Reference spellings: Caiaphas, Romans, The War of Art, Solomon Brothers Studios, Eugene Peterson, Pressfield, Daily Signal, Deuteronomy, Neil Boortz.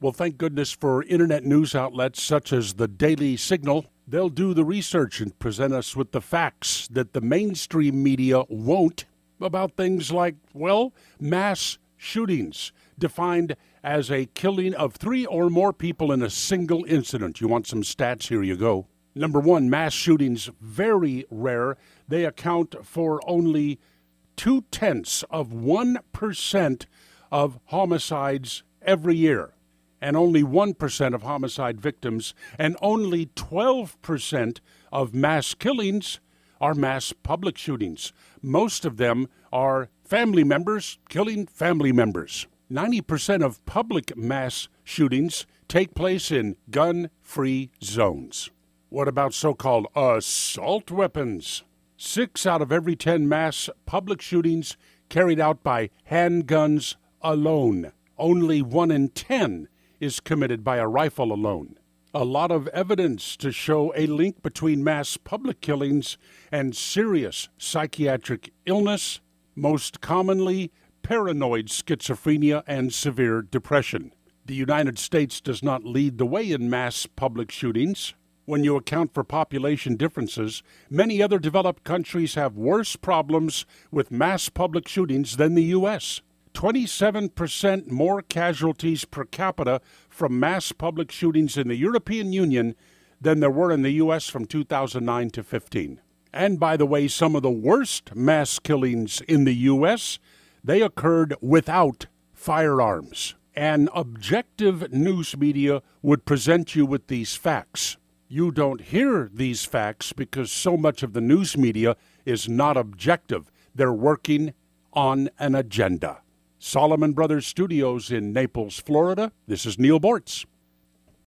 Well, thank goodness for internet news outlets such as the Daily Signal. They'll do the research and present us with the facts that the mainstream media won't, about things like, well, mass shootings, defined as a killing of 3 or more people in a single incident. You want some stats? Here you go. Number one, mass shootings, very rare. They account for only 0.2% of homicides every year, and only 1% of homicide victims, and only 12% of mass killings are mass public shootings. Most of them are family members killing family members. 90% of public mass shootings take place in gun-free zones. What about so-called assault weapons? 6 out of every 10 mass public shootings carried out by handguns alone. Only 1 in 10 is committed by a rifle alone. A lot of evidence to show a link between mass public killings and serious psychiatric illness, most commonly paranoid schizophrenia and severe depression. The United States does not lead the way in mass public shootings. When you account for population differences, many other developed countries have worse problems with mass public shootings than the U.S. 27% more casualties per capita from mass public shootings in the European Union than there were in the U.S. from 2009 to 15. And by the way, some of the worst mass killings in the U.S., they occurred without firearms. An objective news media would present you with these facts. You don't hear these facts because so much of the news media is not objective. They're working on an agenda. Solomon Brothers Studios in Naples, Florida. This is Neil Boortz.